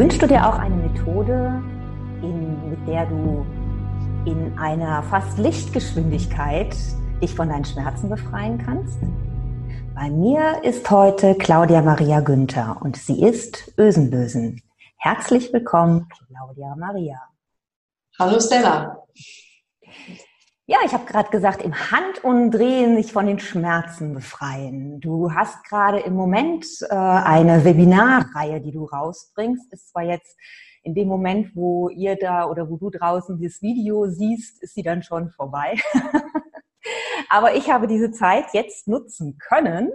Wünschst du dir auch eine Methode, mit der du in einer fast Lichtgeschwindigkeit dich von deinen Schmerzen befreien kannst? Bei mir ist heute Claudia Maria Günther und sie ist Ösenlösen. Herzlich willkommen, Claudia Maria. Hallo Stella. Ja, ich habe gerade gesagt, im Handumdrehen sich von den Schmerzen befreien. Du hast gerade im Moment eine Webinarreihe, die du rausbringst. Ist zwar jetzt in dem Moment, wo ihr da oder wo du draußen dieses Video siehst, ist sie dann schon vorbei. Aber ich habe diese Zeit jetzt nutzen können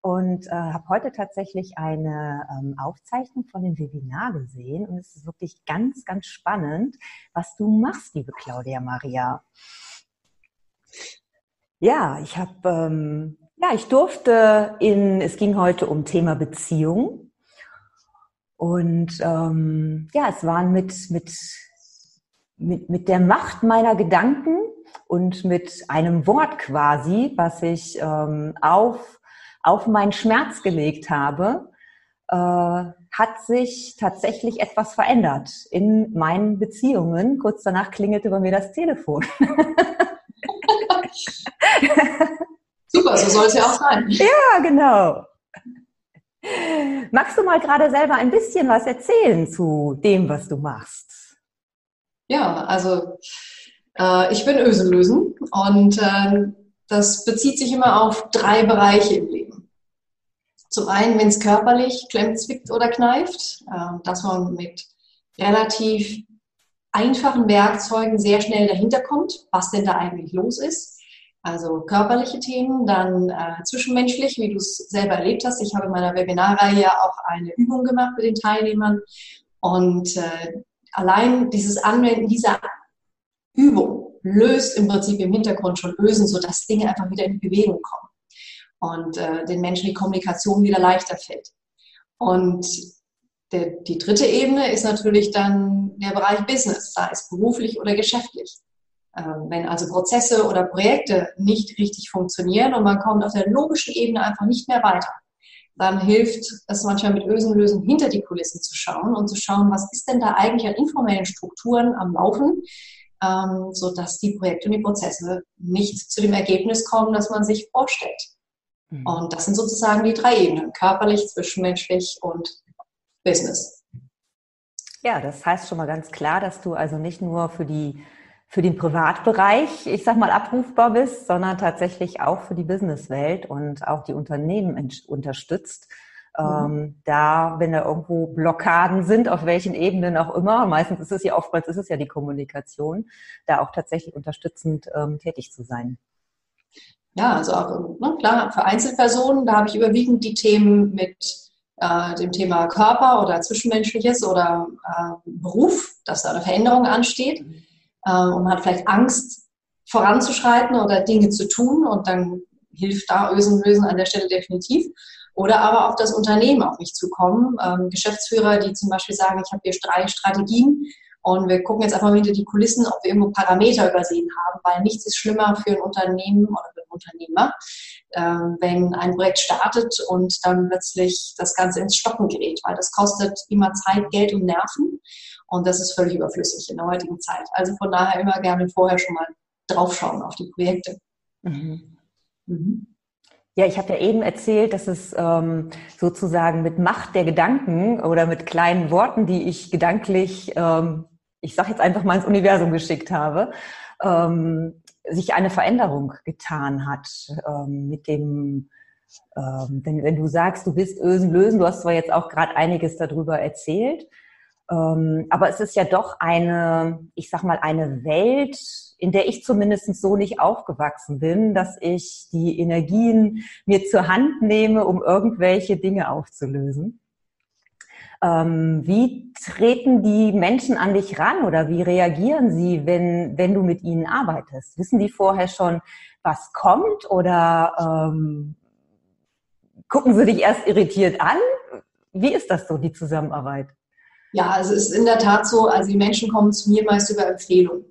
und habe heute tatsächlich eine Aufzeichnung von dem Webinar gesehen. Und es ist wirklich ganz, ganz spannend, was du machst, liebe Claudia Maria. Ja, es ging heute um Thema Beziehung. Und es waren mit der Macht meiner Gedanken und mit einem Wort quasi, was ich auf meinen Schmerz gelegt habe, hat sich tatsächlich etwas verändert in meinen Beziehungen. Kurz danach klingelte bei mir das Telefon. Super, so soll es ja auch sein. Ja, genau. Magst du mal gerade selber ein bisschen was erzählen zu dem, was du machst? Ja, also ich bin Ösenlösen und das bezieht sich immer auf drei Bereiche im Leben. Zum einen, wenn es körperlich klemmt, zwickt oder kneift, dass man mit relativ einfachen Werkzeugen sehr schnell dahinter kommt, was denn da eigentlich los ist. Also körperliche Themen, dann zwischenmenschlich, wie du es selber erlebt hast. Ich habe in meiner Webinarreihe ja auch eine Übung gemacht mit den Teilnehmern und allein dieses Anwenden dieser Übung löst im Prinzip im Hintergrund schon Ösen, sodass Dinge einfach wieder in Bewegung kommen und den Menschen die Kommunikation wieder leichter fällt. Und die dritte Ebene ist natürlich dann der Bereich Business, sei es beruflich oder geschäftlich. Wenn also Prozesse oder Projekte nicht richtig funktionieren und man kommt auf der logischen Ebene einfach nicht mehr weiter, dann hilft es manchmal mit Ösenlösen hinter die Kulissen zu schauen und zu schauen, was ist denn da eigentlich an informellen Strukturen am Laufen, sodass die Projekte und die Prozesse nicht zu dem Ergebnis kommen, das man sich vorstellt. Mhm. Und das sind sozusagen die drei Ebenen, körperlich, zwischenmenschlich und Business. Ja, das heißt schon mal ganz klar, dass du also nicht nur für den Privatbereich, ich sag mal, abrufbar bist, sondern tatsächlich auch für die Businesswelt und auch die Unternehmen unterstützt. Wenn da irgendwo Blockaden sind, auf welchen Ebenen auch immer, oftmals ist es ja die Kommunikation, da auch tatsächlich unterstützend tätig zu sein. Ja, also auch, klar, für Einzelpersonen, da habe ich überwiegend die Themen mit dem Thema Körper oder Zwischenmenschliches oder Beruf, dass da eine Veränderung ansteht. Und man hat vielleicht Angst, voranzuschreiten oder Dinge zu tun und dann hilft da Ösenlösen an der Stelle definitiv. Oder aber auch das Unternehmen auf mich zu kommen. Geschäftsführer, die zum Beispiel sagen, ich habe hier drei Strategien und wir gucken jetzt einfach mal hinter die Kulissen, ob wir irgendwo Parameter übersehen haben, weil nichts ist schlimmer für ein Unternehmen oder für einen Unternehmer, wenn ein Projekt startet und dann plötzlich das Ganze ins Stocken gerät, weil das kostet immer Zeit, Geld und Nerven und das ist völlig überflüssig in der heutigen Zeit. Also von daher immer gerne vorher schon mal draufschauen auf die Projekte. Mhm. Mhm. Ja, ich habe ja eben erzählt, dass es sozusagen mit Macht der Gedanken oder mit kleinen Worten, die ich gedanklich, ich sage jetzt einfach mal ins Universum geschickt habe, sich eine Veränderung getan hat mit dem, wenn du sagst, du bist Ösenlösen, du hast zwar jetzt auch gerade einiges darüber erzählt, aber es ist ja doch eine Welt, in der ich zumindest so nicht aufgewachsen bin, dass ich die Energien mir zur Hand nehme, um irgendwelche Dinge aufzulösen. Wie treten die Menschen an dich ran oder wie reagieren sie, wenn du mit ihnen arbeitest? Wissen die vorher schon, was kommt oder gucken sie dich erst irritiert an? Wie ist das so, die Zusammenarbeit? Ja, es ist in der Tat so, also die Menschen kommen zu mir meist über Empfehlungen.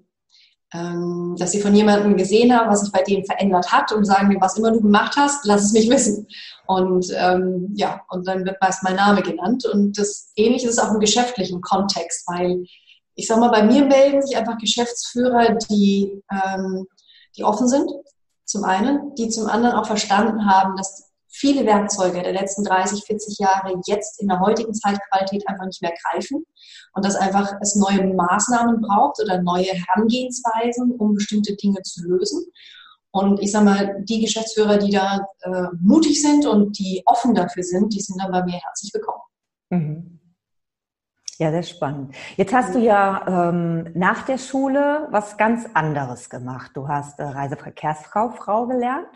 Dass sie von jemandem gesehen haben, was sich bei denen verändert hat und sagen mir, was immer du gemacht hast, lass es mich wissen. Und ja, und dann wird meist mein Name genannt. Und das Ähnliche ist auch im geschäftlichen Kontext, weil ich sag mal, bei mir melden sich einfach Geschäftsführer, die offen sind, zum einen, die zum anderen auch verstanden haben, dass viele Werkzeuge der letzten 30, 40 Jahre jetzt in der heutigen Zeitqualität einfach nicht mehr greifen und dass einfach es neue Maßnahmen braucht oder neue Herangehensweisen, um bestimmte Dinge zu lösen. Und ich sag mal, die Geschäftsführer, die da mutig sind und die offen dafür sind, die sind dann bei mir herzlich willkommen. Mhm. Ja, sehr spannend. Jetzt hast du ja nach der Schule was ganz anderes gemacht. Du hast Reiseverkehrsfrau gelernt.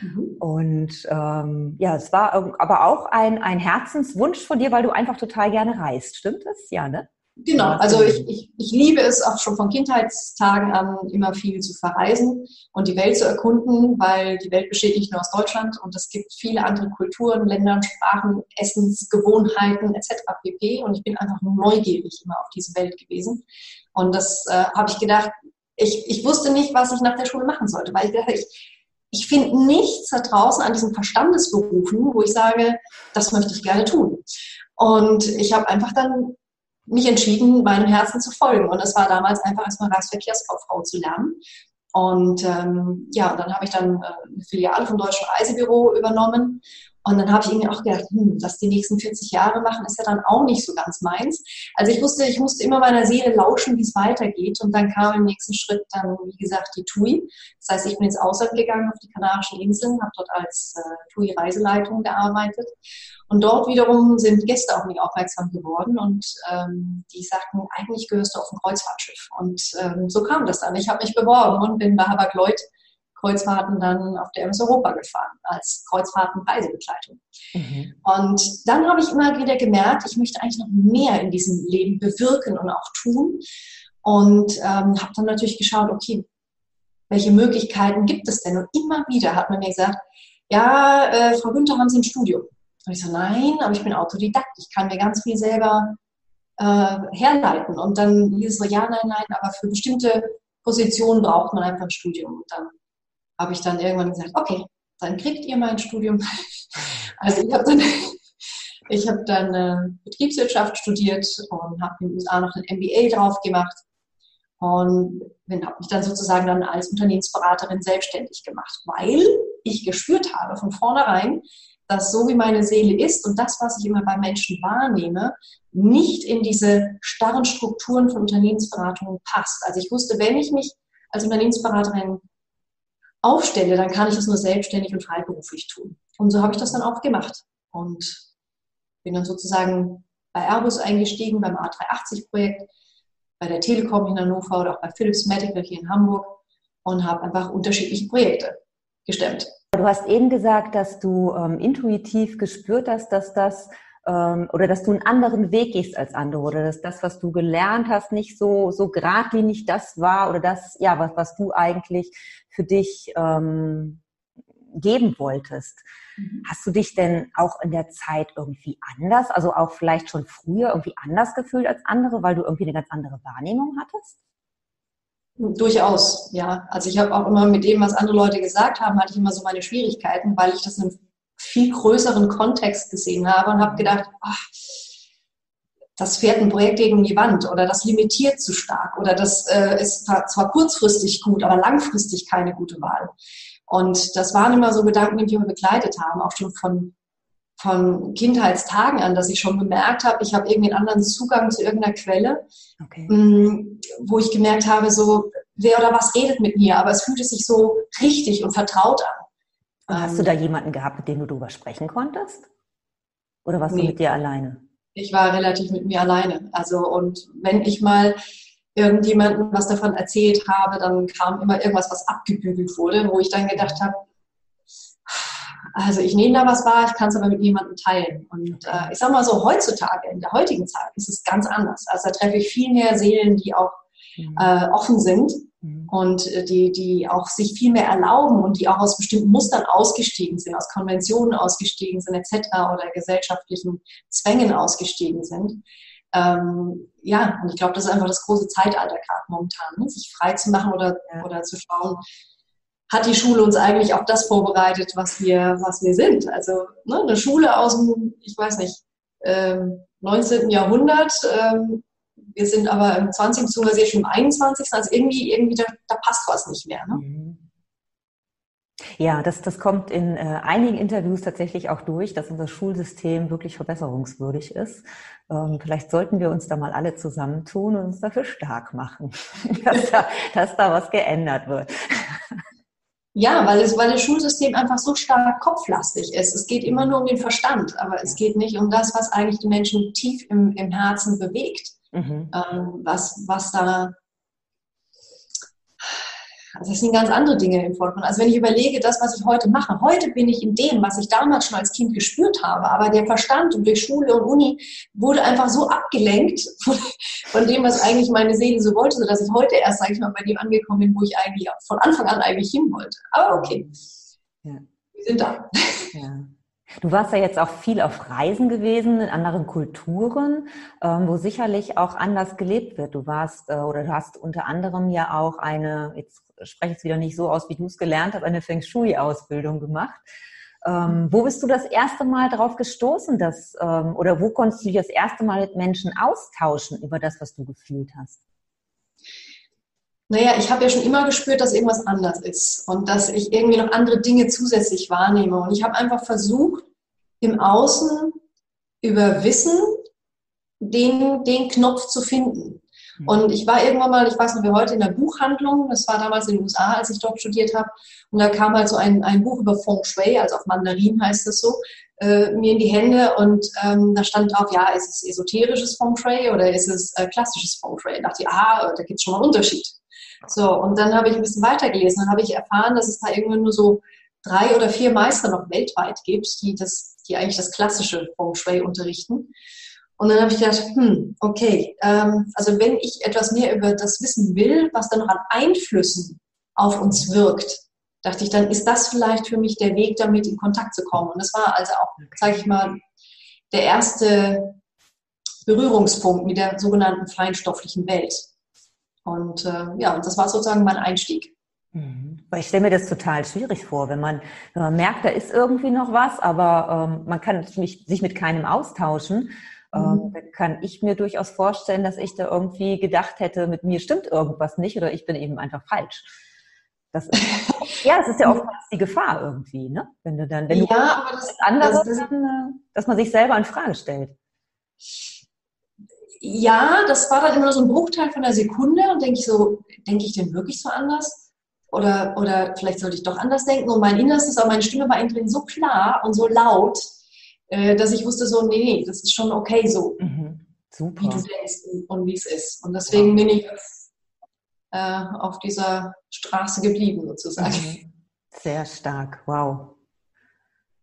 Mhm. Und ja, es war aber auch ein Herzenswunsch von dir, weil du einfach total gerne reist. Stimmt das? Ja, ne? Genau. Also ich liebe es auch schon von Kindheitstagen an, immer viel zu verreisen und die Welt zu erkunden, weil die Welt besteht nicht nur aus Deutschland und es gibt viele andere Kulturen, Länder, Sprachen, Essensgewohnheiten etc. pp. Und ich bin einfach neugierig immer auf diese Welt gewesen. Und das habe ich gedacht, ich wusste nicht, was ich nach der Schule machen sollte, weil ich dachte, ich finde nichts da draußen an diesen Verstandesberufen, wo ich sage, das möchte ich gerne tun. Und ich habe einfach dann mich entschieden, meinem Herzen zu folgen. Und es war damals einfach erstmal Reiseverkehrskauffrau zu lernen. Und ja, und dann habe ich dann eine Filiale vom Deutschen Reisebüro übernommen. Und dann habe ich irgendwie auch gedacht, das die nächsten 40 Jahre machen, ist ja dann auch nicht so ganz meins. Also ich musste immer meiner Seele lauschen, wie es weitergeht. Und dann kam im nächsten Schritt dann, wie gesagt, die TUI. Das heißt, ich bin ins Ausland gegangen, auf die Kanarischen Inseln, habe dort als TUI-Reiseleitung gearbeitet. Und dort wiederum sind Gäste auf mich aufmerksam geworden und die sagten, eigentlich gehörst du auf ein Kreuzfahrtschiff. Und so kam das dann. Ich habe mich beworben und bin bei Hapag-Lloyd Kreuzfahrten dann auf der MS Europa gefahren, als Kreuzfahrten-Reisebegleitung. Mhm. Und dann habe ich immer wieder gemerkt, ich möchte eigentlich noch mehr in diesem Leben bewirken und auch tun. Und habe dann natürlich geschaut, okay, welche Möglichkeiten gibt es denn? Und immer wieder hat man mir gesagt, ja, Frau Günther, haben Sie ein Studium? Und ich so, nein, aber ich bin Autodidakt, ich kann mir ganz viel selber herleiten. Und dann hieß es so, ja, nein, aber für bestimmte Positionen braucht man einfach ein Studium. Und dann habe ich dann irgendwann gesagt, okay, dann kriegt ihr mein Studium. Also ich habe dann Betriebswirtschaft studiert und habe in den USA noch ein MBA drauf gemacht und habe mich dann sozusagen dann als Unternehmensberaterin selbstständig gemacht, weil ich gespürt habe von vornherein, dass so wie meine Seele ist und das, was ich immer bei Menschen wahrnehme, nicht in diese starren Strukturen von Unternehmensberatungen passt. Also ich wusste, wenn ich mich als Unternehmensberaterin aufstelle, dann kann ich das nur selbstständig und freiberuflich tun. Und so habe ich das dann auch gemacht und bin dann sozusagen bei Airbus eingestiegen, beim A380-Projekt, bei der Telekom in Hannover oder auch bei Philips Medical hier in Hamburg und habe einfach unterschiedliche Projekte gestemmt. Du hast eben gesagt, dass du intuitiv gespürt hast, dass das oder dass du einen anderen Weg gehst als andere oder dass das, was du gelernt hast, nicht so geradlinig das war oder das, ja, was du eigentlich für dich geben wolltest. Mhm. Hast du dich denn auch in der Zeit irgendwie anders, also auch vielleicht schon früher irgendwie anders gefühlt als andere, weil du irgendwie eine ganz andere Wahrnehmung hattest? Durchaus, ja. Also ich habe auch immer mit dem, was andere Leute gesagt haben, hatte ich immer so meine Schwierigkeiten, weil ich das in einem viel größeren Kontext gesehen habe und habe gedacht, ach, das fährt ein Projekt gegen die Wand oder das limitiert zu stark oder das ist zwar kurzfristig gut, aber langfristig keine gute Wahl. Und das waren immer so Gedanken, die mich immer begleitet haben, auch schon von Kindheitstagen an, dass ich schon bemerkt habe, ich habe irgendwie einen anderen Zugang zu irgendeiner Quelle, okay, wo ich gemerkt habe, so wer oder was redet mit mir, aber es fühlte sich so richtig und vertraut an. Hast du da jemanden gehabt, mit dem du darüber sprechen konntest? Oder warst du mit dir alleine? Ich war relativ mit mir alleine. Also und wenn ich mal irgendjemandem was davon erzählt habe, dann kam immer irgendwas, was abgebügelt wurde, wo ich dann gedacht habe, also ich nehme da was wahr, ich kann es aber mit niemandem teilen. Und ich sag mal so, heutzutage, in der heutigen Zeit, ist es ganz anders. Also da treffe ich viel mehr Seelen, die auch offen sind und die auch sich viel mehr erlauben und die auch aus bestimmten Mustern ausgestiegen sind, aus Konventionen ausgestiegen sind etc. oder gesellschaftlichen Zwängen ausgestiegen sind. Ja, und ich glaube, das ist einfach das große Zeitalter gerade momentan, sich frei zu machen oder zu schauen, hat die Schule uns eigentlich auf das vorbereitet, was wir sind. Also ne, eine Schule aus dem, 19. Jahrhundert, wir sind aber im 20., beziehungsweise schon im 21., also irgendwie da passt was nicht mehr. Ne? Ja, das kommt in einigen Interviews tatsächlich auch durch, dass unser Schulsystem wirklich verbesserungswürdig ist. Vielleicht sollten wir uns da mal alle zusammentun und uns dafür stark machen, dass da was geändert wird. Ja, weil das Schulsystem einfach so stark kopflastig ist. Es geht immer nur um den Verstand, aber es geht nicht um das, was eigentlich die Menschen tief im Herzen bewegt. Mhm. Was da... Also das sind ganz andere Dinge im Vordergrund. Also wenn ich überlege, das, was ich heute mache, heute bin ich in dem, was ich damals schon als Kind gespürt habe, aber der Verstand und durch Schule und Uni wurde einfach so abgelenkt von dem, was eigentlich meine Seele so wollte, sodass ich heute erst, bei dem angekommen bin, wo ich eigentlich von Anfang an eigentlich hin wollte. Aber okay, ja. Wir sind da. Ja. Du warst ja jetzt auch viel auf Reisen gewesen, in anderen Kulturen, wo sicherlich auch anders gelebt wird. Du hast unter anderem ja auch eine, jetzt spreche ich es wieder nicht so aus, wie du es gelernt hast, eine Feng Shui-Ausbildung gemacht. Wo bist du das erste Mal drauf gestoßen, oder wo konntest du dich das erste Mal mit Menschen austauschen über das, was du gefühlt hast? Naja, ich habe ja schon immer gespürt, dass irgendwas anders ist und dass ich irgendwie noch andere Dinge zusätzlich wahrnehme. Und ich habe einfach versucht, im Außen über Wissen den Knopf zu finden. Und ich war irgendwann mal, ich weiß noch wie heute, in einer Buchhandlung, das war damals in den USA, als ich dort studiert habe, und da kam halt so ein Buch über Feng Shui, also auf Mandarin heißt das so, mir in die Hände, und da stand drauf, ja, ist es esoterisches Feng Shui oder ist es klassisches Feng Shui? Da dachte ich, da gibt es schon mal einen Unterschied. So, und dann habe ich ein bisschen weitergelesen, dann habe ich erfahren, dass es da irgendwann nur so 3 oder 4 Meister noch weltweit gibt, die eigentlich das klassische Feng Shui unterrichten. Und dann habe ich gedacht, okay, also wenn ich etwas mehr über das wissen will, was dann noch an Einflüssen auf uns wirkt, dachte ich, dann ist das vielleicht für mich der Weg, damit in Kontakt zu kommen. Und das war also auch, der erste Berührungspunkt mit der sogenannten feinstofflichen Welt. Und und das war sozusagen mein Einstieg. Weil ich stelle mir das total schwierig vor, wenn man merkt, da ist irgendwie noch was, aber man kann sich mit keinem austauschen. Da kann ich mir durchaus vorstellen, dass ich da irgendwie gedacht hätte, mit mir stimmt irgendwas nicht oder ich bin eben einfach falsch. Das ist ja oftmals die Gefahr irgendwie, ne? Dass man sich selber in Frage stellt. Ja, das war dann immer so ein Bruchteil von einer Sekunde und denke ich denn wirklich so anders? Oder vielleicht sollte ich doch anders denken, und mein Innerstes, aber meine Stimme war innen drin so klar und so laut, dass ich wusste so, nee, das ist schon okay so, Super. Wie du denkst und wie es ist. Und deswegen bin ich auf dieser Straße geblieben sozusagen. Mhm. Sehr stark, wow.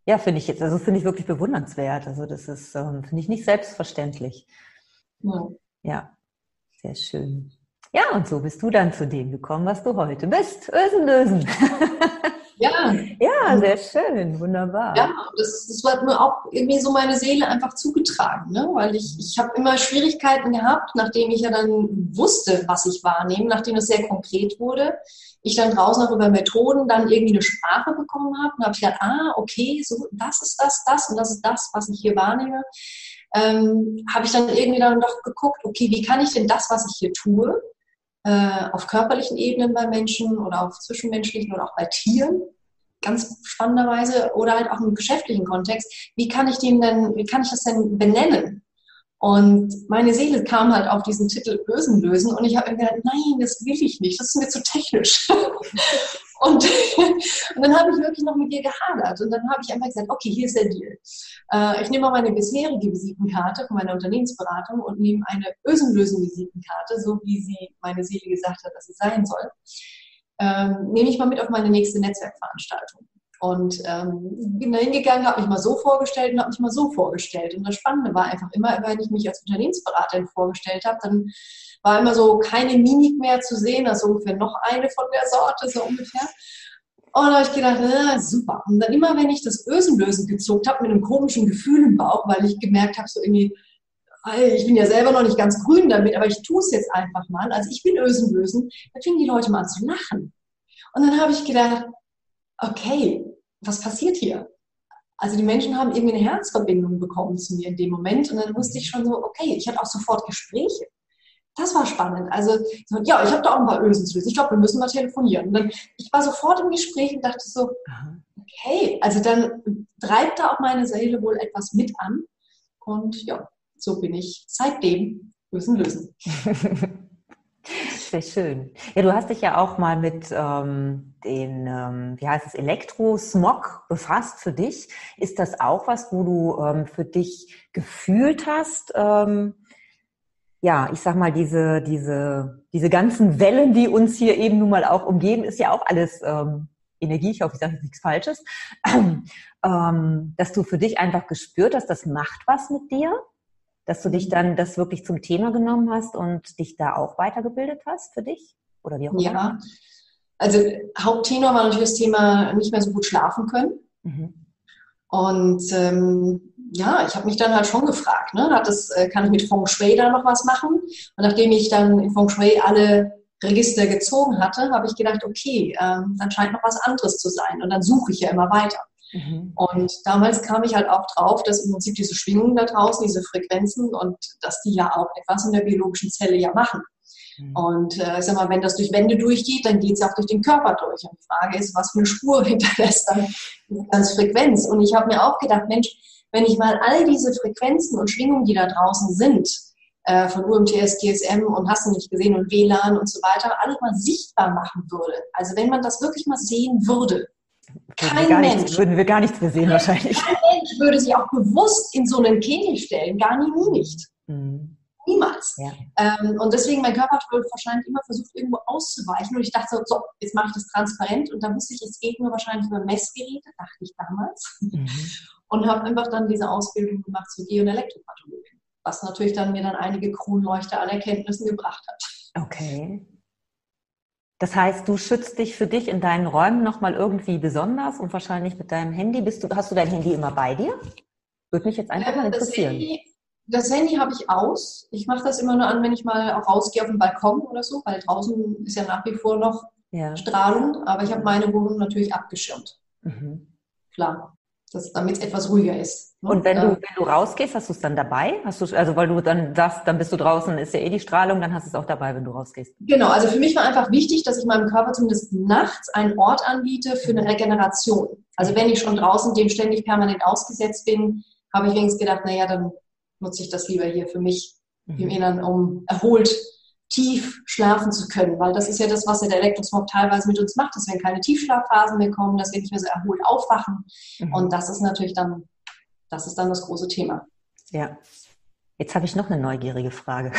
Ja, finde ich wirklich bewundernswert. Also das ist, finde ich, nicht selbstverständlich. Mhm. Ja, sehr schön. Ja, und so bist du dann zu dem gekommen, was du heute bist. Ösenlösen. Ja. Ja, sehr schön, wunderbar. Ja, das war mir auch irgendwie so meine Seele einfach zugetragen, ne? Weil ich habe immer Schwierigkeiten gehabt, nachdem ich ja dann wusste, was ich wahrnehme, nachdem es sehr konkret wurde, ich dann draußen auch über Methoden dann irgendwie eine Sprache bekommen habe und habe ich gedacht, okay, so das ist das und das ist das, was ich hier wahrnehme, habe ich dann irgendwie dann doch geguckt, okay, wie kann ich denn das, was ich hier tue, auf körperlichen Ebenen bei Menschen oder auf zwischenmenschlichen oder auch bei Tieren, ganz spannenderweise, oder halt auch im geschäftlichen Kontext, wie kann ich das denn benennen? Und meine Seele kam halt auf diesen Titel Ösenlösen und ich habe mir gedacht, nein, das will ich nicht, das ist mir zu technisch. Und dann habe ich wirklich noch mit ihr gehadert und dann habe ich einfach gesagt, okay, hier ist der Deal. Ich nehme mal meine bisherige Visitenkarte von meiner Unternehmensberatung und nehme eine Ösenlösen-Visitenkarte, so wie sie meine Seele gesagt hat, dass sie sein soll, nehme ich mal mit auf meine nächste Netzwerkveranstaltung. Und bin da hingegangen, habe mich mal so vorgestellt und habe mich mal so vorgestellt. Und das Spannende war einfach immer, wenn ich mich als Unternehmensberaterin vorgestellt habe, dann war immer so keine Mimik mehr zu sehen, also ungefähr noch eine von der Sorte, so ungefähr. Und da habe ich gedacht, super. Und dann immer, wenn ich das Ösenlösen gezuckt habe, mit einem komischen Gefühl im Bauch, weil ich gemerkt habe, so irgendwie, ich bin ja selber noch nicht ganz grün damit, aber ich tue es jetzt einfach mal. Also ich bin Ösenlösen. Da fingen die Leute mal an zu lachen. Und dann habe ich gedacht, okay, was passiert hier? Also die Menschen haben irgendwie eine Herzverbindung bekommen zu mir in dem Moment und dann wusste ich schon so, okay, ich hatte auch sofort Gespräche. Das war spannend. Also so, ja, ich habe da auch ein paar Ösen zu lösen. Ich glaube, wir müssen mal telefonieren. Und dann, ich war sofort im Gespräch und dachte so, okay, also dann treibt da auch meine Seele wohl etwas mit an. Und ja, so bin ich seitdem Ösenlösen. Sehr schön. Ja, du hast dich ja auch mal mit Elektrosmog befasst für dich. Ist das auch was, wo du für dich gefühlt hast? Ja, ich sag mal, diese ganzen Wellen, die uns hier eben nun mal auch umgeben, ist ja auch alles Energie. Ich hoffe, ich sage jetzt nichts Falsches. Dass du für dich einfach gespürt hast, das macht was mit dir. Dass du dich dann das wirklich zum Thema genommen hast und dich da auch weitergebildet hast für dich? Oder wie auch immer? Ja, also Hauptthema war natürlich das Thema nicht mehr so gut schlafen können. Mhm. Und ja, ich habe mich dann halt schon gefragt, ne, kann ich mit Feng Shui da noch was machen? Und nachdem ich dann in Feng Shui alle Register gezogen hatte, habe ich gedacht, okay, dann scheint noch was anderes zu sein. Und dann suche ich ja immer weiter. Mhm. Und damals kam ich halt auch drauf, dass im Prinzip diese Schwingungen da draußen, diese Frequenzen und dass die ja auch etwas in der biologischen Zelle ja machen. Mhm. Und ich sag mal, wenn das durch Wände durchgeht, dann geht es ja auch durch den Körper durch. Und die Frage ist, was für eine Spur hinterlässt dann das Frequenz? Und ich habe mir auch gedacht, Mensch, wenn ich mal all diese Frequenzen und Schwingungen, die da draußen sind, von UMTS, GSM und hast du nicht gesehen und WLAN und so weiter, alles mal sichtbar machen würde. Also wenn man das wirklich mal sehen würde, würden wir gar nichts mehr sehen wahrscheinlich. Kein Mensch würde sich auch bewusst in so einen Kegel stellen. Gar nie nicht. Mhm. Niemals. Ja. Und deswegen, mein Körper hat wahrscheinlich immer versucht, irgendwo auszuweichen. Und ich dachte so, jetzt mache ich das transparent. Und da wusste ich, es geht nur wahrscheinlich über Messgeräte, dachte ich damals. Mhm. Und habe einfach dann diese Ausbildung gemacht zur Geo- und Elektropathologie. Was natürlich dann mir einige Kronleuchter an Erkenntnissen gebracht hat. Okay. Das heißt, du schützt dich für dich in deinen Räumen nochmal irgendwie besonders und wahrscheinlich mit deinem Handy. Hast du dein Handy immer bei dir? Würde mich jetzt einfach mal interessieren. Das Handy habe ich aus. Ich mache das immer nur an, wenn ich mal auch rausgehe auf den Balkon oder so, weil draußen ist ja nach wie vor noch Strahlung. Aber ich habe meine Wohnung natürlich abgeschirmt. Mhm. Klar, damit es etwas ruhiger ist. Ne? Und wenn du rausgehst, hast du es dann dabei? Weil du dann sagst, dann bist du draußen, ist ja eh die Strahlung, dann hast du es auch dabei, wenn du rausgehst. Genau, also für mich war einfach wichtig, dass ich meinem Körper zumindest nachts einen Ort anbiete für eine Regeneration. Also wenn ich schon draußen dem ständig permanent ausgesetzt bin, habe ich wenigstens gedacht, naja, dann nutze ich das lieber hier für mich im Inneren, um erholt tief schlafen zu können, weil das ist ja das, was ja der Elektrosmog teilweise mit uns macht, dass wir in keine Tiefschlafphasen mehr kommen, dass wir nicht mehr so erholt aufwachen. Mhm. Und das ist natürlich dann, das große Thema. Ja. Jetzt habe ich noch eine neugierige Frage.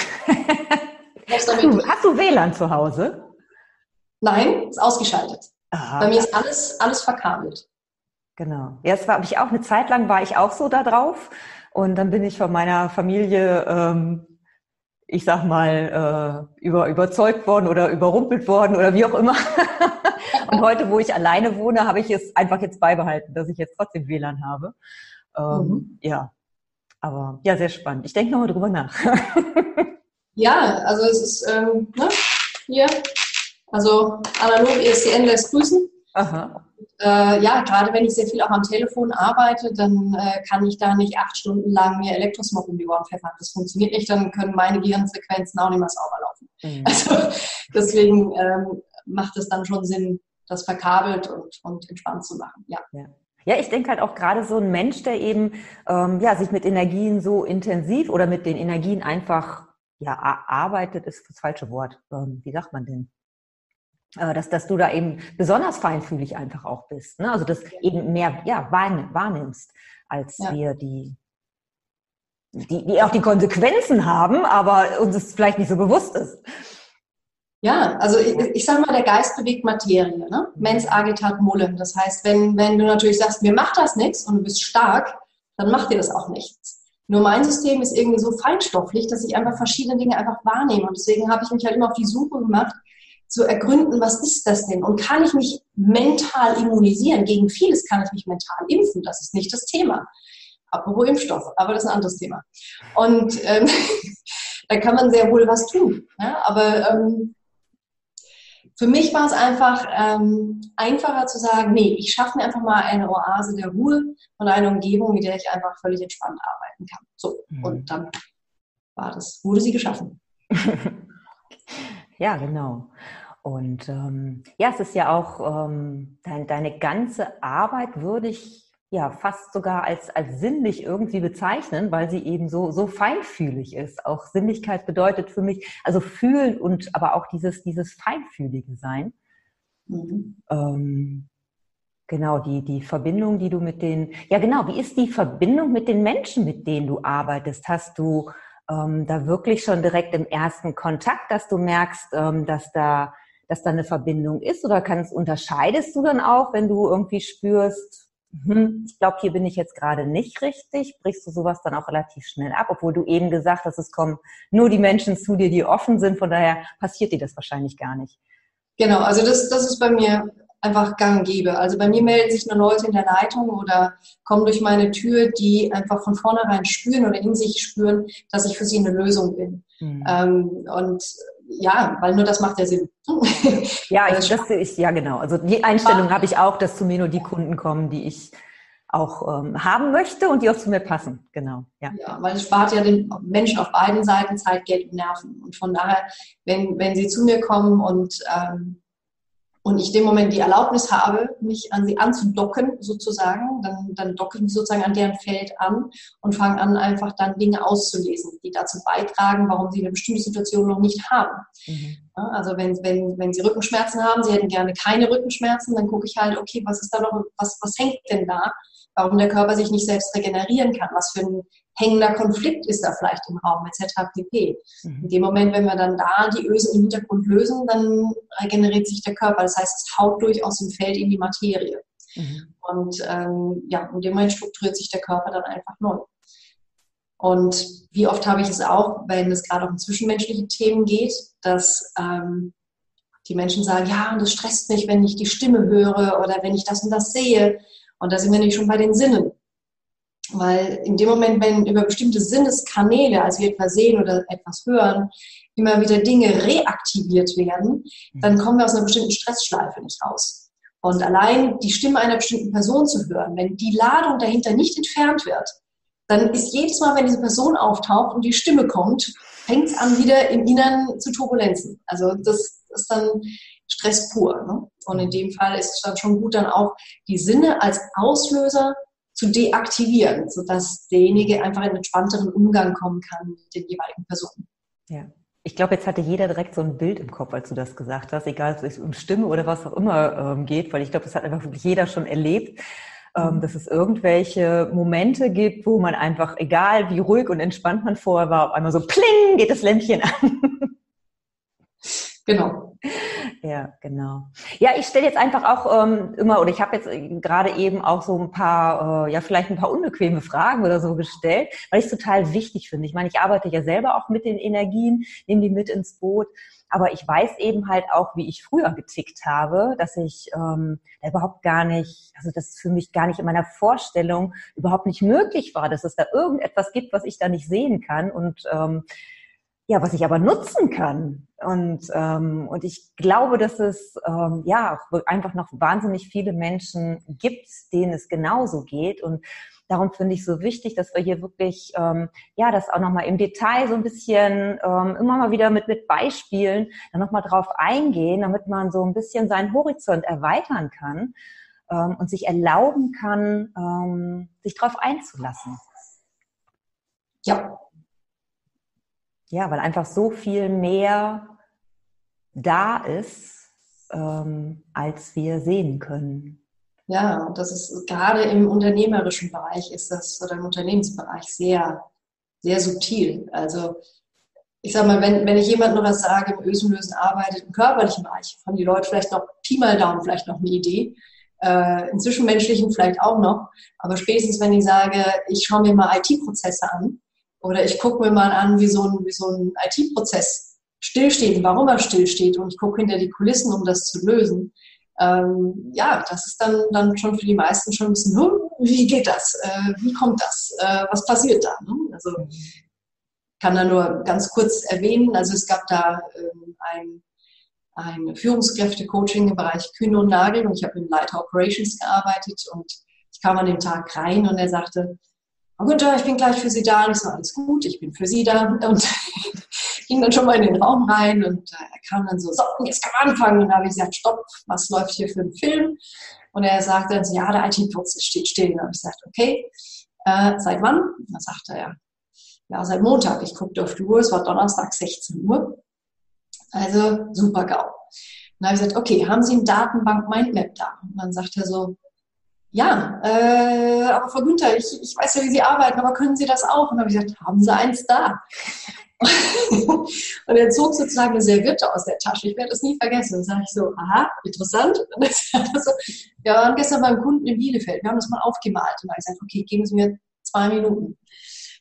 Hast du WLAN zu Hause? Nein, ist ausgeschaltet. Aha. Bei mir ist alles verkabelt. Genau. Ja, eine Zeit lang war ich auch so da drauf und dann bin ich von meiner Familie überzeugt worden oder überrumpelt worden oder wie auch immer. Und heute, wo ich alleine wohne, habe ich es einfach jetzt beibehalten, dass ich jetzt trotzdem WLAN habe. Ja, aber ja, sehr spannend. Ich denke nochmal drüber nach. Ja, also es ist hier, also analog ESDN lässt grüßen. Aha. Ja, gerade wenn ich sehr viel auch am Telefon arbeite, dann kann ich da nicht 8 Stunden lang mir Elektrosmog um die Ohren pfeffern. Das funktioniert nicht, dann können meine Gehirnsequenzen auch nicht mehr sauber laufen. Mhm. Also deswegen macht es dann schon Sinn, das verkabelt und entspannt zu machen. Ja, ich denke halt auch gerade so ein Mensch, der eben sich mit Energien so intensiv oder mit den Energien einfach arbeitet, ist das falsche Wort. Wie sagt man denn? Dass du da eben besonders feinfühlig einfach auch bist, ne? Also das eben mehr wahrnimmst, als wir die auch die Konsequenzen haben, aber uns es vielleicht nicht so bewusst ist. Ja, also ich sag mal, der Geist bewegt Materie, ne? Mens agitat mullem. Das heißt, wenn du natürlich sagst, mir macht das nichts und du bist stark, dann macht dir das auch nichts. Nur mein System ist irgendwie so feinstofflich, dass ich einfach verschiedene Dinge einfach wahrnehme. Und deswegen habe ich mich halt immer auf die Suche gemacht, zu ergründen, was ist das denn? Und kann ich mich mental immunisieren? Gegen vieles kann ich mich mental impfen. Das ist nicht das Thema. Apropos Impfstoff, aber das ist ein anderes Thema. Und da kann man sehr wohl was tun. Ja? Aber Für mich war es einfach einfacher zu sagen, nee, ich schaffe mir einfach mal eine Oase der Ruhe und eine Umgebung, mit der ich einfach völlig entspannt arbeiten kann. So, und dann war das, wurde sie geschaffen. Ja, genau. Und ja, es ist ja auch deine ganze Arbeit würde ich ja fast sogar als sinnlich irgendwie bezeichnen, weil sie eben so feinfühlig ist. Auch Sinnlichkeit bedeutet für mich, also fühlen und aber auch dieses feinfühlige Sein. Genau, die Verbindung, die du mit den, ja genau, wie ist die Verbindung mit den Menschen, mit denen du arbeitest? Hast du da wirklich schon direkt im ersten Kontakt, dass du merkst, dass da eine Verbindung ist? Oder unterscheidest du dann auch, wenn du irgendwie spürst, ich glaube, hier bin ich jetzt gerade nicht richtig, brichst du sowas dann auch relativ schnell ab, obwohl du eben gesagt hast, es kommen nur die Menschen zu dir, die offen sind, von daher passiert dir das wahrscheinlich gar nicht. Genau, also das ist bei mir einfach gang und gäbe. Also bei mir melden sich nur Leute in der Leitung oder kommen durch meine Tür, die einfach von vornherein spüren oder in sich spüren, dass ich für sie eine Lösung bin. Und ja, weil nur das macht ja Sinn. Ja, ja genau. Also die Einstellung habe ich auch, dass zu mir nur die Kunden kommen, die ich auch haben möchte und die auch zu mir passen. Genau. Ja, weil es spart ja den Menschen auf beiden Seiten Zeit, Geld und Nerven. Und von daher, wenn sie zu mir kommen und ich in dem Moment die Erlaubnis habe, mich an sie anzudocken sozusagen, dann docke ich mich sozusagen an deren Feld an und fange an, einfach dann Dinge auszulesen, die dazu beitragen, warum sie eine bestimmte Situation noch nicht haben. Also wenn sie Rückenschmerzen haben, sie hätten gerne keine Rückenschmerzen, dann gucke ich halt, okay, was ist da noch, was hängt denn da, warum der Körper sich nicht selbst regenerieren kann, was für ein hängender Konflikt ist da vielleicht im Raum, etc. pp. In dem Moment, wenn wir dann da die Ösen im Hintergrund lösen, dann regeneriert sich der Körper. Das heißt, es haut durch aus dem Feld in die Materie. Und in dem Moment strukturiert sich der Körper dann einfach neu. Und wie oft habe ich es auch, wenn es gerade um zwischenmenschliche Themen geht, dass die Menschen sagen, ja, das stresst mich, wenn ich die Stimme höre oder wenn ich das und das sehe. Und da sind wir nämlich schon bei den Sinnen. Weil in dem Moment, wenn über bestimmte Sinneskanäle, also wir etwas sehen oder etwas hören, immer wieder Dinge reaktiviert werden, dann kommen wir aus einer bestimmten Stressschleife nicht raus. Und allein die Stimme einer bestimmten Person zu hören, wenn die Ladung dahinter nicht entfernt wird, dann ist jedes Mal, wenn diese Person auftaucht und die Stimme kommt, fängt es an wieder im Inneren zu Turbulenzen. Also das ist dann Stress pur. Ne? Und in dem Fall ist es dann schon gut, dann auch die Sinne als Auslöser zu deaktivieren, sodass derjenige einfach in einen entspannteren Umgang kommen kann mit den jeweiligen Personen. Ja, ich glaube, jetzt hatte jeder direkt so ein Bild im Kopf, als du das gesagt hast, egal ob es um Stimme oder was auch immer geht, weil ich glaube, das hat einfach wirklich jeder schon erlebt, dass es irgendwelche Momente gibt, wo man einfach, egal wie ruhig und entspannt man vorher war, auf einmal so pling, geht das Lämpchen an. Genau. Ja, genau. Ja, ich stelle jetzt einfach auch ich habe jetzt gerade eben auch so ein paar, vielleicht ein paar unbequeme Fragen oder so gestellt, weil ich es total wichtig finde. Ich meine, ich arbeite ja selber auch mit den Energien, nehme die mit ins Boot, aber ich weiß eben halt auch, wie ich früher getickt habe, dass ich überhaupt gar nicht, also das für mich gar nicht in meiner Vorstellung überhaupt nicht möglich war, dass es da irgendetwas gibt, was ich da nicht sehen kann und was ich aber nutzen kann. Und ich glaube, dass es einfach noch wahnsinnig viele Menschen gibt, denen es genauso geht. Und darum finde ich so wichtig, dass wir hier wirklich das auch nochmal im Detail so ein bisschen immer mal wieder mit Beispielen dann nochmal drauf eingehen, damit man so ein bisschen seinen Horizont erweitern kann und sich erlauben kann, sich drauf einzulassen. Ja. Ja, weil einfach so viel mehr da ist, als wir sehen können. Ja, und das ist gerade im unternehmerischen Bereich im Unternehmensbereich sehr, sehr subtil. Also ich sag mal, wenn ich jemandem noch was sage, im Ösenlösen arbeitet, im körperlichen Bereich, haben die Leute vielleicht noch Pi mal Daumen, vielleicht noch eine Idee. Im Zwischenmenschlichen vielleicht auch noch. Aber spätestens, wenn ich sage, ich schaue mir mal IT-Prozesse an, oder ich gucke mir mal an, wie so ein IT-Prozess stillsteht, warum er stillsteht. Und ich gucke hinter die Kulissen, um das zu lösen. Das ist dann schon für die meisten schon ein bisschen, wie geht das? Wie kommt das? Was passiert da? Also kann da nur ganz kurz erwähnen. Also es gab da ein Führungskräfte-Coaching im Bereich Kühne und Nagel und ich habe mit dem Leiter Operations gearbeitet und ich kam an dem Tag rein und er sagte, Frau Günther, ich bin gleich für Sie da. Und ich so, alles gut, ich bin für Sie da. Und ging dann schon mal in den Raum rein und er kam dann so, jetzt kann man anfangen. Und da habe ich gesagt, stopp, was läuft hier für ein Film? Und er sagte dann so, ja, der IT-Prozess steht still. Und ich sagte, okay, seit wann? Und dann sagte er, ja, seit Montag. Ich guckte auf die Uhr, es war Donnerstag, 16 Uhr. Also super GAU. Und dann habe ich gesagt, okay, haben Sie eine Datenbank-Mindmap da? Und dann sagt er so, ja, aber Frau Günther, ich weiß ja, wie Sie arbeiten, aber können Sie das auch? Und dann habe ich gesagt, haben Sie eins da? Und er zog sozusagen eine Serviette aus der Tasche. Ich werde das nie vergessen. Dann sage ich so, aha, interessant. Und dann sagt er so, ja, wir waren gestern beim Kunden in Bielefeld. Wir haben das mal aufgemalt. Und dann habe ich gesagt, okay, geben Sie mir 2 Minuten.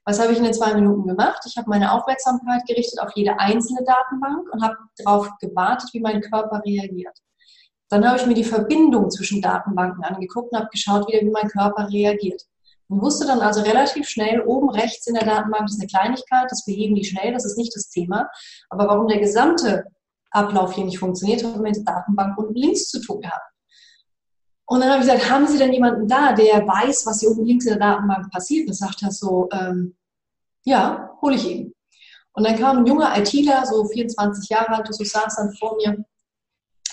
Was habe ich in den 2 Minuten gemacht? Ich habe meine Aufmerksamkeit gerichtet auf jede einzelne Datenbank und habe darauf gewartet, wie mein Körper reagiert. Dann habe ich mir die Verbindung zwischen Datenbanken angeguckt und habe geschaut, wie mein Körper reagiert. Und wusste dann also relativ schnell, oben rechts in der Datenbank ist eine Kleinigkeit, das beheben die schnell, das ist nicht das Thema. Aber warum der gesamte Ablauf hier nicht funktioniert, hat mit der Datenbank unten links zu tun gehabt. Und dann habe ich gesagt, haben Sie denn jemanden da, der weiß, was hier oben links in der Datenbank passiert? Und sagt er so, ja, hole ich ihn. Und dann kam ein junger ITler, so 24 Jahre alt, so saß dann vor mir.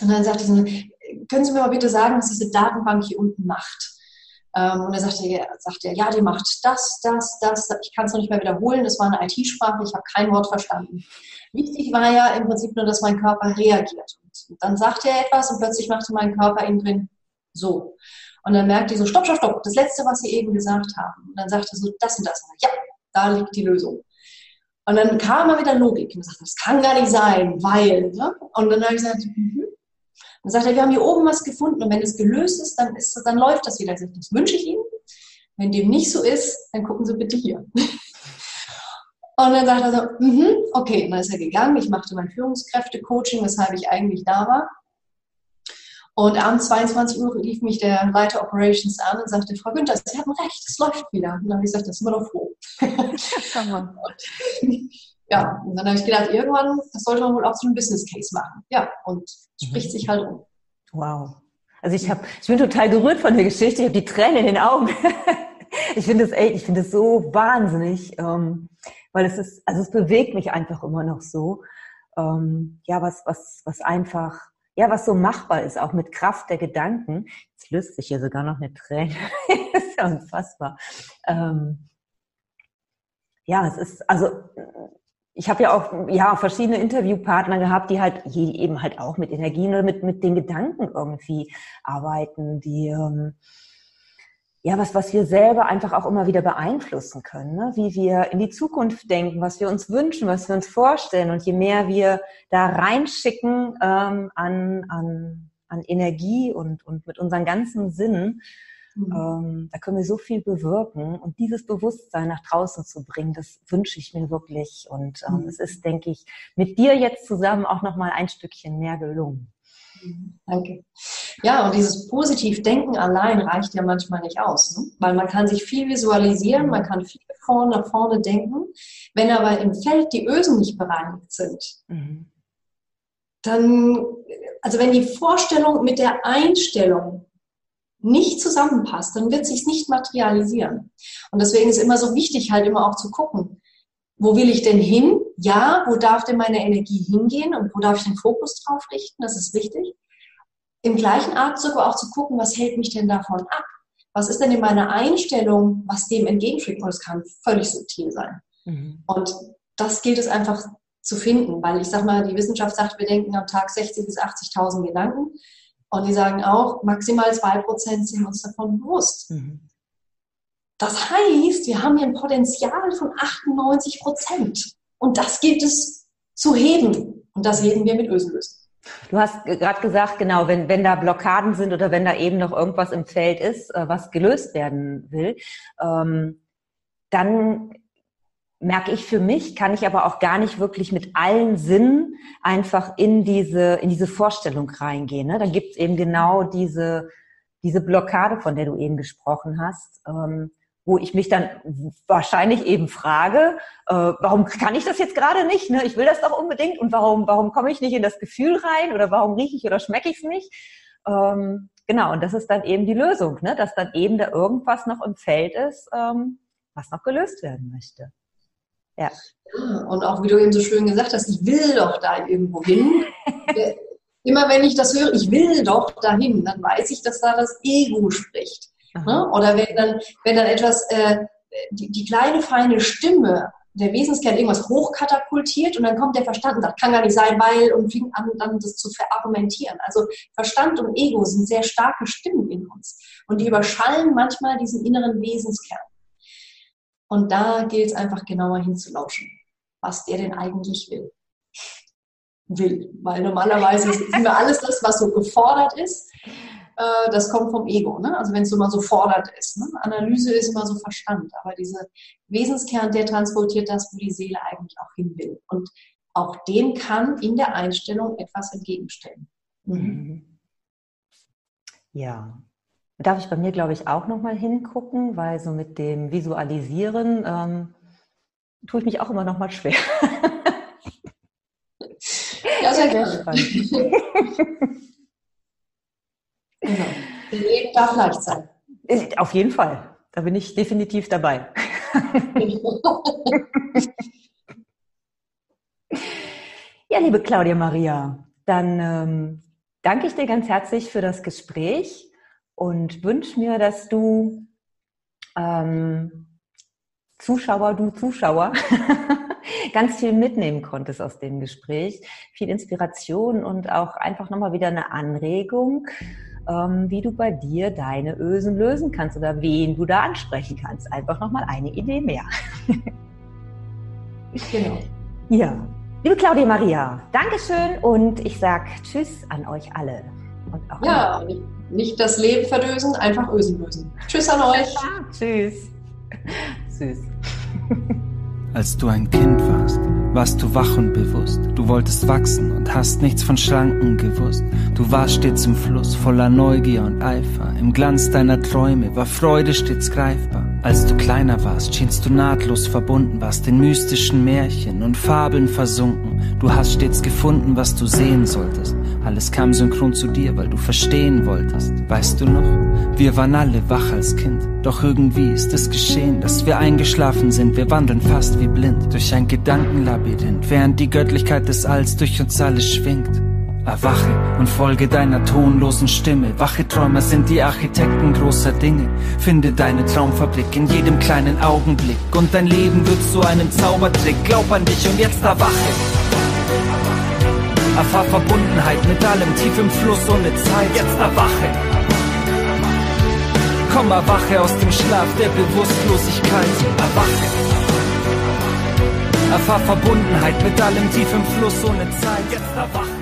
Und dann sagte sie, können Sie mir mal bitte sagen, was diese Datenbank hier unten macht? Und er sagte, ja, die macht das. Ich kann es noch nicht mehr wiederholen, das war eine IT-Sprache, ich habe kein Wort verstanden. Wichtig war ja im Prinzip nur, dass mein Körper reagiert. Und dann sagte er etwas und plötzlich machte mein Körper innen drin so. Und dann merkte ich so, stopp, das Letzte, was Sie eben gesagt haben. Und dann sagte er so, das und das. Und dann, ja, da liegt die Lösung. Und dann kam er mit der Logik und sagte, das kann gar nicht sein, weil, ne? Und dann habe ich gesagt, Dann sagt er, wir haben hier oben was gefunden und wenn es gelöst ist, dann läuft das wieder. Das wünsche ich Ihnen. Wenn dem nicht so ist, dann gucken Sie bitte hier. Und dann sagt er so, okay. Und dann ist er gegangen. Ich machte mein Führungskräfte-Coaching, weshalb ich eigentlich da war. Und abends 22 Uhr rief mich der Leiter Operations an und sagte, Frau Günther, Sie haben recht, es läuft wieder. Und dann habe ich gesagt, das sind wir doch froh. Ja, und dann habe ich gedacht, irgendwann, das sollte man wohl auch so einen Business Case machen. Ja, und spricht sich halt um. Wow. Also ich bin total gerührt von der Geschichte. Ich habe die Tränen in den Augen. Ich finde das so wahnsinnig, weil es bewegt mich einfach immer noch so. Ja, was einfach, ja, was so machbar ist, auch mit Kraft der Gedanken. Jetzt löst sich hier sogar noch eine Träne. Das ist ja unfassbar. Ja, es ist, also, ich habe ja auch verschiedene Interviewpartner gehabt, die eben halt auch mit Energien oder mit den Gedanken irgendwie arbeiten, die was wir selber einfach auch immer wieder beeinflussen können, ne? Wie wir in die Zukunft denken, was wir uns wünschen, was wir uns vorstellen und je mehr wir da reinschicken an Energie und mit unseren ganzen Sinnen, da können wir so viel bewirken und dieses Bewusstsein nach draußen zu bringen, das wünsche ich mir wirklich und es ist, denke ich, mit dir jetzt zusammen auch nochmal ein Stückchen mehr gelungen. Danke. Ja, und dieses Positivdenken allein reicht ja manchmal nicht aus, ne? Weil man kann sich viel visualisieren, man kann viel nach vorne denken, wenn aber im Feld die Ösen nicht bereinigt sind, dann, also wenn die Vorstellung mit der Einstellung nicht zusammenpasst, dann wird sich's nicht materialisieren. Und deswegen ist immer so wichtig, halt immer auch zu gucken, wo will ich denn hin? Ja, wo darf denn meine Energie hingehen und wo darf ich den Fokus drauf richten? Das ist wichtig. Im gleichen Atemzug aber auch zu gucken, was hält mich denn davon ab? Was ist denn in meiner Einstellung, was dem entgegenschlägt? Und es kann völlig subtil sein. Und das gilt es einfach zu finden, weil ich sag mal, die Wissenschaft sagt, wir denken am Tag 60.000 bis 80.000 Gedanken. Und die sagen auch, maximal 2% sind uns davon bewusst. Das heißt, wir haben hier ein Potenzial von 98%. Und das gilt es zu heben. Und das heben wir mit Ösenlösen. Du hast gerade gesagt, genau, wenn da Blockaden sind oder wenn da eben noch irgendwas im Feld ist, was gelöst werden will, dann merke ich für mich, kann ich aber auch gar nicht wirklich mit allen Sinnen einfach in diese Vorstellung reingehen, ne? Dann gibt es eben genau diese Blockade, von der du eben gesprochen hast. wo ich mich dann wahrscheinlich eben frage, warum kann ich das jetzt gerade nicht? Ne? Ich will das doch unbedingt und warum komme ich nicht in das Gefühl rein oder warum rieche ich oder schmecke ich es nicht? Genau, und das ist dann eben die Lösung, ne? Dass dann eben da irgendwas noch im Feld ist, was noch gelöst werden möchte. Ja. Und auch wie du eben so schön gesagt hast, ich will doch da irgendwo hin. Immer wenn ich das höre, ich will doch dahin, dann weiß ich, dass da das Ego spricht. Aha. Oder wenn dann etwas, die kleine feine Stimme, der Wesenskern irgendwas hochkatapultiert und dann kommt der Verstand und sagt, kann gar nicht sein, weil, und fing an, dann das zu verargumentieren. Also Verstand und Ego sind sehr starke Stimmen in uns und die überschallen manchmal diesen inneren Wesenskern. Und da gilt es einfach genauer hinzulauschen, was der denn eigentlich will. Weil normalerweise ist immer alles das, was so gefordert ist, das kommt vom Ego, ne? Also wenn es immer so fordernd ist. Ne? Analyse ist immer so Verstand, aber dieser Wesenskern, der transportiert das, wo die Seele eigentlich auch hin will. Und auch dem kann in der Einstellung etwas entgegenstellen. Mhm. Ja. Darf ich bei mir, glaube ich, auch nochmal hingucken, weil so mit dem Visualisieren tue ich mich auch immer nochmal schwer. Ja, sehr spannend. Genau. Das Leben darf leicht sein. Auf jeden Fall. Da bin ich definitiv dabei. Ja, liebe Claudia Maria, dann danke ich dir ganz herzlich für das Gespräch. Und wünsche mir, dass du Zuschauer, ganz viel mitnehmen konntest aus dem Gespräch. Viel Inspiration und auch einfach nochmal wieder eine Anregung, wie du bei dir deine Ösen lösen kannst oder wen du da ansprechen kannst. Einfach nochmal eine Idee mehr. Genau. Ja. Liebe Claudia Maria, Dankeschön und ich sage Tschüss an euch alle. Und auch ja, nicht das Leben verdösen, einfach Ösen lösen. Tschüss an euch. Tschüss. Tschüss. Als du ein Kind warst du wach und bewusst. Du wolltest wachsen und hast nichts von Schranken gewusst. Du warst stets im Fluss, voller Neugier und Eifer. Im Glanz deiner Träume war Freude stets greifbar. Als du kleiner warst, schienst du nahtlos verbunden, warst in mystischen Märchen und Fabeln versunken. Du hast stets gefunden, was du sehen solltest. Alles kam synchron zu dir, weil du verstehen wolltest. Weißt du noch? Wir waren alle wach als Kind. Doch irgendwie ist es geschehen, dass wir eingeschlafen sind. Wir wandeln fast wie blind durch ein Gedankenlabyrinth, während die Göttlichkeit des Alls durch uns alle schwingt. Erwache und folge deiner tonlosen Stimme. Wache Träumer sind die Architekten großer Dinge. Finde deine Traumfabrik in jedem kleinen Augenblick. Und dein Leben wird zu einem Zaubertrick. Glaub an dich und jetzt erwache. Erfahr Verbundenheit mit allem, tief im Fluss ohne Zeit. Jetzt erwache. Komm, erwache aus dem Schlaf der Bewusstlosigkeit. Erwache. Erfahr Verbundenheit mit allem, tief im Fluss ohne Zeit. Jetzt erwache.